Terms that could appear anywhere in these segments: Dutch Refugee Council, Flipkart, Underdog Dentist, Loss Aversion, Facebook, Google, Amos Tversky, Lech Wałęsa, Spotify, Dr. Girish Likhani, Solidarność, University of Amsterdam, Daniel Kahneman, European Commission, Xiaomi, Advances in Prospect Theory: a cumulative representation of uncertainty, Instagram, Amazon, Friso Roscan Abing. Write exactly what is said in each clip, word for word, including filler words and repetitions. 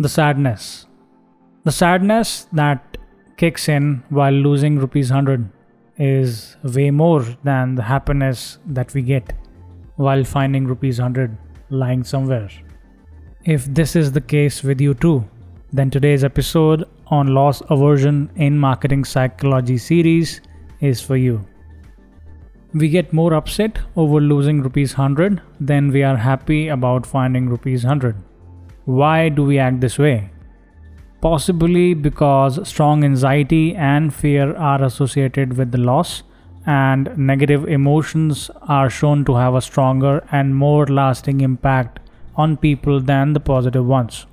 the sadness. The sadness that kicks in while losing rupees one hundred is way more than the happiness that we get while finding rupees one hundred lying somewhere. If this is the case with you too, then today's episode on loss aversion in marketing psychology series is for you. We get more upset over losing rupees one hundred than we are happy about finding rupees one hundred. Why do we act this way? Possibly because strong anxiety and fear are associated with the loss, and negative emotions are shown to have a stronger and more lasting impact on people than the positive ones.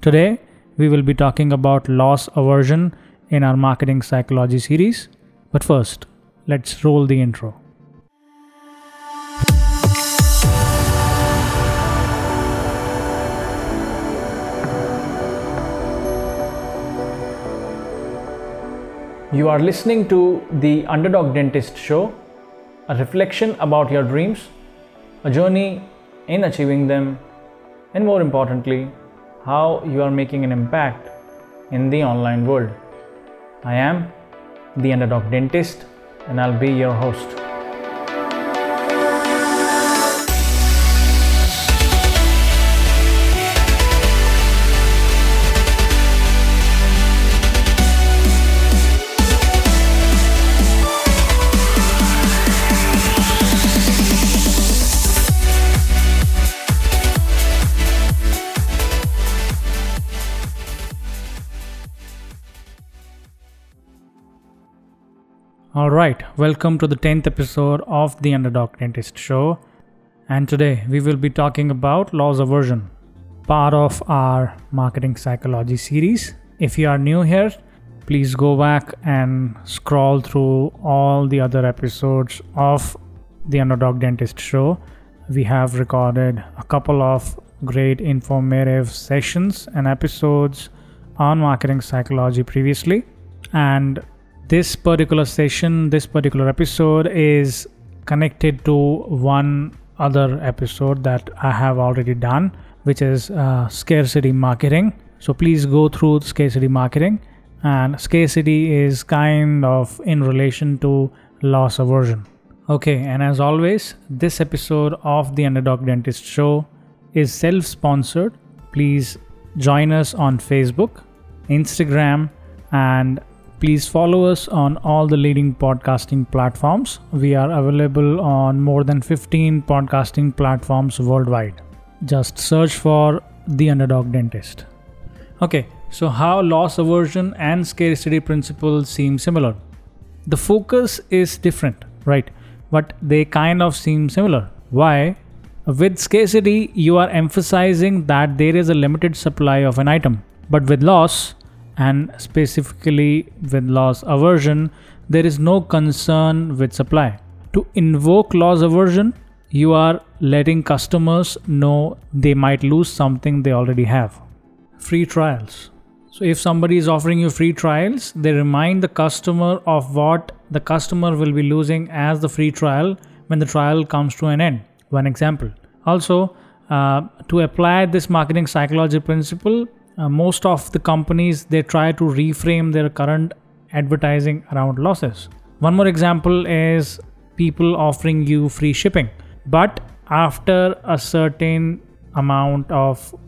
Today, we will be talking about loss aversion in our marketing psychology series. But first, let's roll the intro. You are listening to the Underdog Dentist show, a reflection about your dreams, a journey in achieving them, and more importantly, how you are making an impact in the online world. I am the Underdog Dentist, and I'll be your host. Alright, welcome to the tenth episode of the Underdog Dentist show, and today we will be talking about loss aversion, part of our marketing psychology series. If you are new here, please go back and scroll through all the other episodes of the Underdog Dentist show. We have recorded a couple of great informative sessions and episodes on marketing psychology previously, and this particular session, this particular episode is connected to one other episode that I have already done, which is uh, scarcity marketing. So please go through scarcity marketing, and scarcity is kind of in relation to loss aversion. Okay, and as always, this episode of the Underdog Dentist show is self-sponsored. Please join us on Facebook, Instagram, and please follow us on all the leading podcasting platforms. We are available on more than fifteen podcasting platforms worldwide. Just search for The Underdog Dentist. Okay, so how loss aversion and scarcity principles seem similar. The focus is different, right? But they kind of seem similar. Why? With scarcity, you are emphasizing that there is a limited supply of an item. But with loss, and specifically with loss aversion, there is no concern with supply. To invoke loss aversion, you are letting customers know they might lose something they already have. Free trials. So if somebody is offering you free trials, they remind the customer of what the customer will be losing as the free trial when the trial comes to an end. One example. Also, uh, to apply this marketing psychology principle, Uh, most of the companies, they try to reframe their current advertising around losses. One more example is people offering you free shipping, but after a certain amount of uh,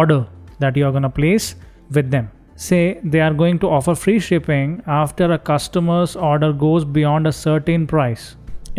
order that you're going to place with them. Say they are going to offer free shipping after a customer's order goes beyond a certain price.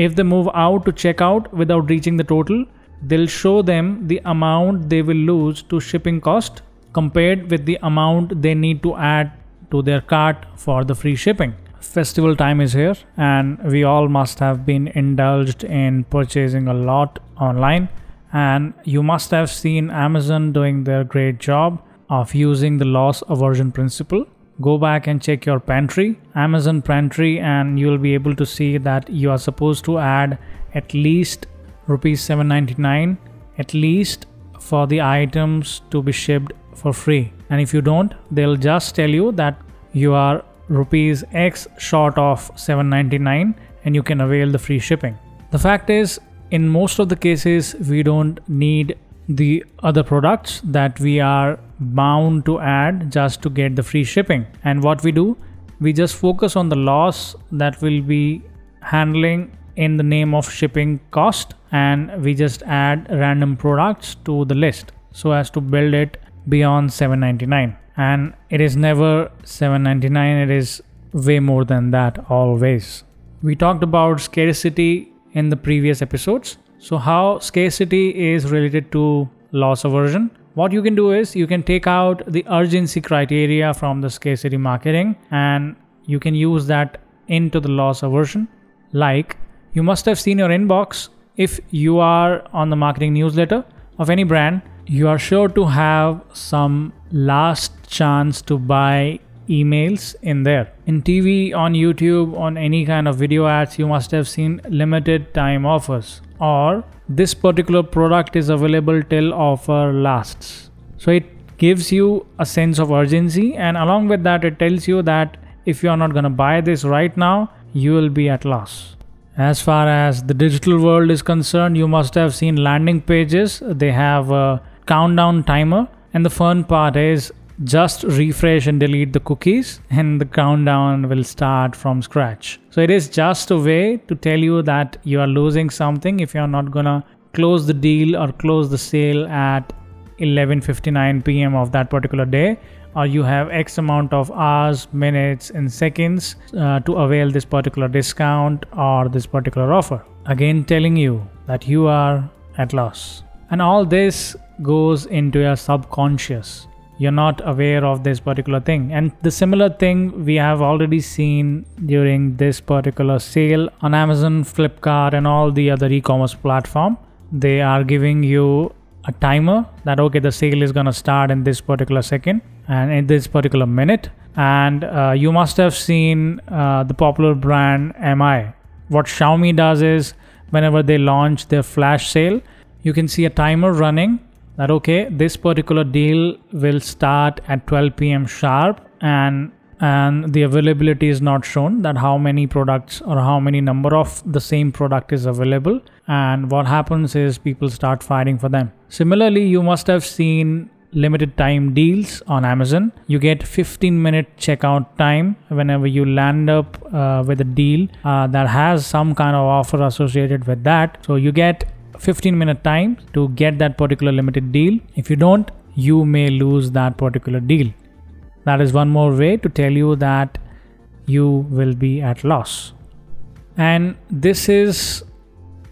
If they move out to checkout without reaching the total, they'll show them the amount they will lose to shipping cost compared with the amount they need to add to their cart for the free shipping. Festival time is here, and we all must have been indulged in purchasing a lot online, and you must have seen Amazon doing their great job of using the loss aversion principle. Go back and check your pantry, Amazon pantry, and you'll be able to see that you are supposed to add at least rupees seven ninety-nine at least for the items to be shipped for free, and if you don't, they'll just tell you that you are rupees X short of seven ninety-nine and you can avail the free shipping. The fact is, in most of the cases, we don't need the other products that we are bound to add just to get the free shipping. And what we do, we just focus on the loss that we'll be handling in the name of shipping cost, and we just add random products to the list so as to build it beyond seven ninety-nine. And it is never seven ninety-nine, it is way more than that always. We talked about scarcity in the previous episodes. So how scarcity is related to loss aversion. What you can do is you can take out the urgency criteria from the scarcity marketing and you can use that into the loss aversion. Like, you must have seen your inbox. If you are on the marketing newsletter of any brand, you are sure to have some last chance to buy emails in there. In T V, on YouTube, on any kind of video ads, you must have seen limited time offers, or this particular product is available till offer lasts. So it gives you a sense of urgency, and along with that, it tells you that if you are not going to buy this right now, you will be at loss. As far as the digital world is concerned, you must have seen landing pages. They have a countdown timer, and the fun part is just refresh and delete the cookies and the countdown will start from scratch. So it is just a way to tell you that you are losing something if you are not gonna close the deal or close the sale at eleven fifty-nine p.m. of that particular day, or you have X amount of hours, minutes and seconds uh, to avail this particular discount or this particular offer, again telling you that you are at loss. And all this goes into your subconscious. You're not aware of this particular thing. And the similar thing we have already seen during this particular sale on Amazon, Flipkart and all the other e-commerce platform. They are giving you a timer that, okay, the sale is gonna start in this particular second and in this particular minute. And uh, you must have seen uh, the popular brand M I. What Xiaomi does is whenever they launch their flash sale, you can see a timer running that, okay, this particular deal will start at twelve p.m. sharp, and and the availability is not shown, that how many products or how many number of the same product is available. And what happens is people start fighting for them. Similarly, you must have seen limited time deals on Amazon. You get fifteen minute checkout time whenever you land up uh, with a deal uh, that has some kind of offer associated with that. So you get fifteen minute time to get that particular limited deal. If you don't, you may lose that particular deal. That is one more way to tell you that you will be at loss. And this is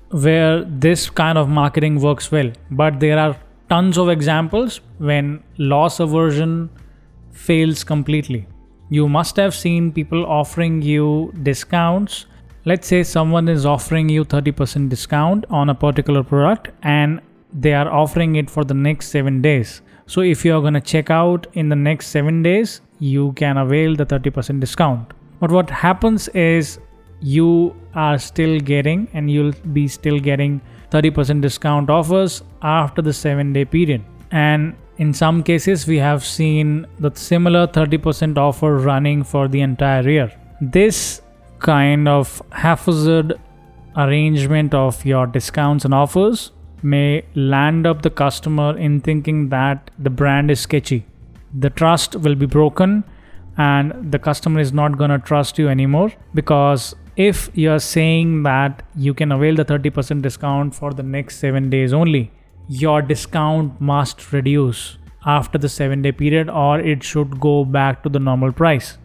where this kind of marketing works well. But there are tons of examples when loss aversion fails completely. You must have seen people offering you discounts. Let's say someone is offering you thirty percent discount on a particular product and they are offering it for the next seven days. So if you are going to check out in the next seven days, you can avail the thirty percent discount. But what happens is you are still getting, and you'll be still getting thirty percent discount offers after the seven day period. And in some cases, we have seen the similar thirty percent offer running for the entire year. This kind of haphazard arrangement of your discounts and offers may land up the customer in thinking that the brand is sketchy. The trust will be broken and the customer is not gonna trust you anymore, because if you're saying that you can avail the thirty percent discount for the next seven days only, your discount must reduce after the seven day period or it should go back to the normal price.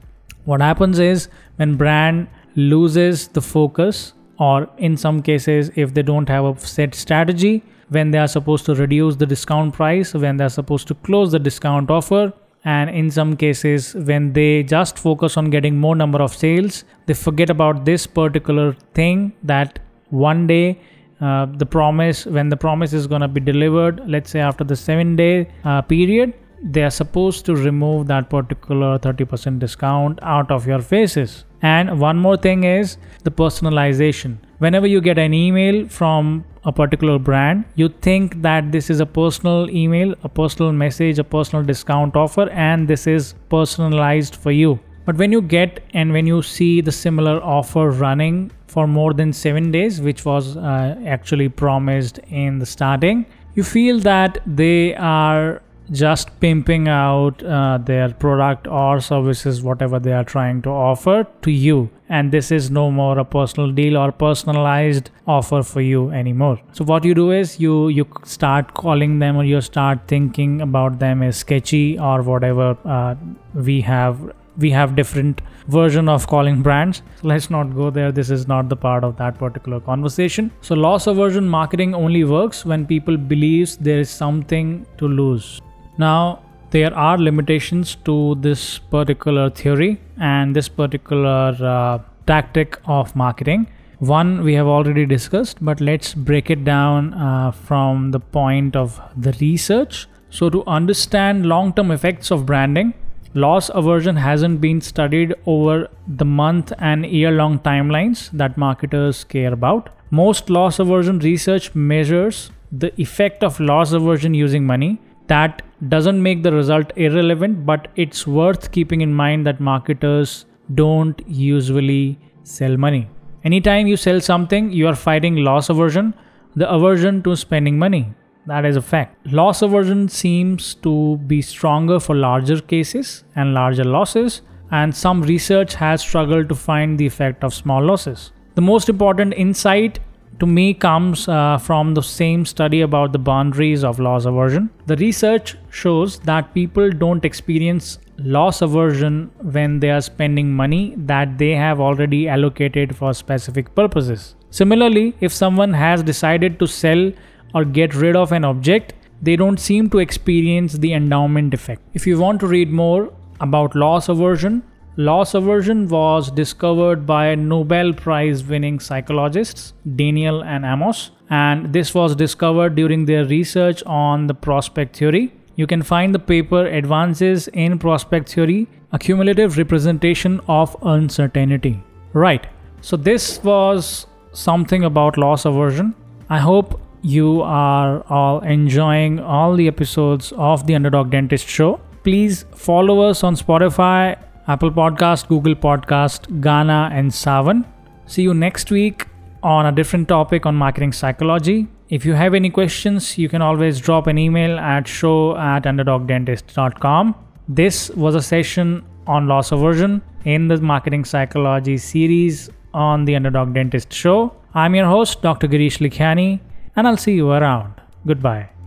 What happens is when brand loses the focus, or in some cases if they don't have a set strategy, when they are supposed to reduce the discount price, when they are supposed to close the discount offer, and in some cases when they just focus on getting more number of sales, they forget about this particular thing that one day uh, the promise, when the promise is going to be delivered, let's say after the seven day uh, period, they are supposed to remove that particular thirty percent discount out of your faces. And one more thing is the personalization. Whenever you get an email from a particular brand, you think that this is a personal email, a personal message, a personal discount offer, and this is personalized for you. But when you get and when you see the similar offer running for more than seven days, which was uh, actually promised in the starting, you feel that they are just pimping out uh, their product or services, whatever they are trying to offer to you. And this is no more a personal deal or personalized offer for you anymore. So what you do is you you start calling them, or you start thinking about them as sketchy or whatever. Uh, we have we have different version of calling brands. So let's not go there. This is not the part of that particular conversation. So loss aversion marketing only works when people believes there is something to lose. Now, there are limitations to this particular theory and this particular uh, tactic of marketing. One we have already discussed, but let's break it down uh, from the point of the research. So to understand long-term effects of branding, loss aversion hasn't been studied over the month and year-long timelines that marketers care about. Most loss aversion research measures the effect of loss aversion using money. That doesn't make the result irrelevant, but it's worth keeping in mind that marketers don't usually sell money. Anytime you sell something, you are fighting loss aversion, the aversion to spending money. That is a fact. Loss aversion seems to be stronger for larger cases and larger losses, and some research has struggled to find the effect of small losses. The most important insight to me comes uh, from the same study about the boundaries of loss aversion. The research shows that people don't experience loss aversion when they are spending money that they have already allocated for specific purposes. Similarly, if someone has decided to sell or get rid of an object, they don't seem to experience the endowment effect. If you want to read more about loss aversion, loss aversion was discovered by Nobel Prize winning psychologists Daniel and Amos, and this was discovered during their research on the prospect theory. You can find the paper Advances in Prospect Theory: a cumulative representation of uncertainty. Right, so this was something about loss aversion. I hope you are all enjoying all the episodes of the Underdog Dentist show. Please follow us on Spotify, Apple Podcast, Google Podcast, Ghana, and Savan. See you next week on a different topic on marketing psychology. If you have any questions, you can always drop an email at show at underdog dentist dot com. This was a session on loss aversion in the marketing psychology series on the Underdog Dentist show. I'm your host, Doctor Girish Likhani, and I'll see you around. Goodbye.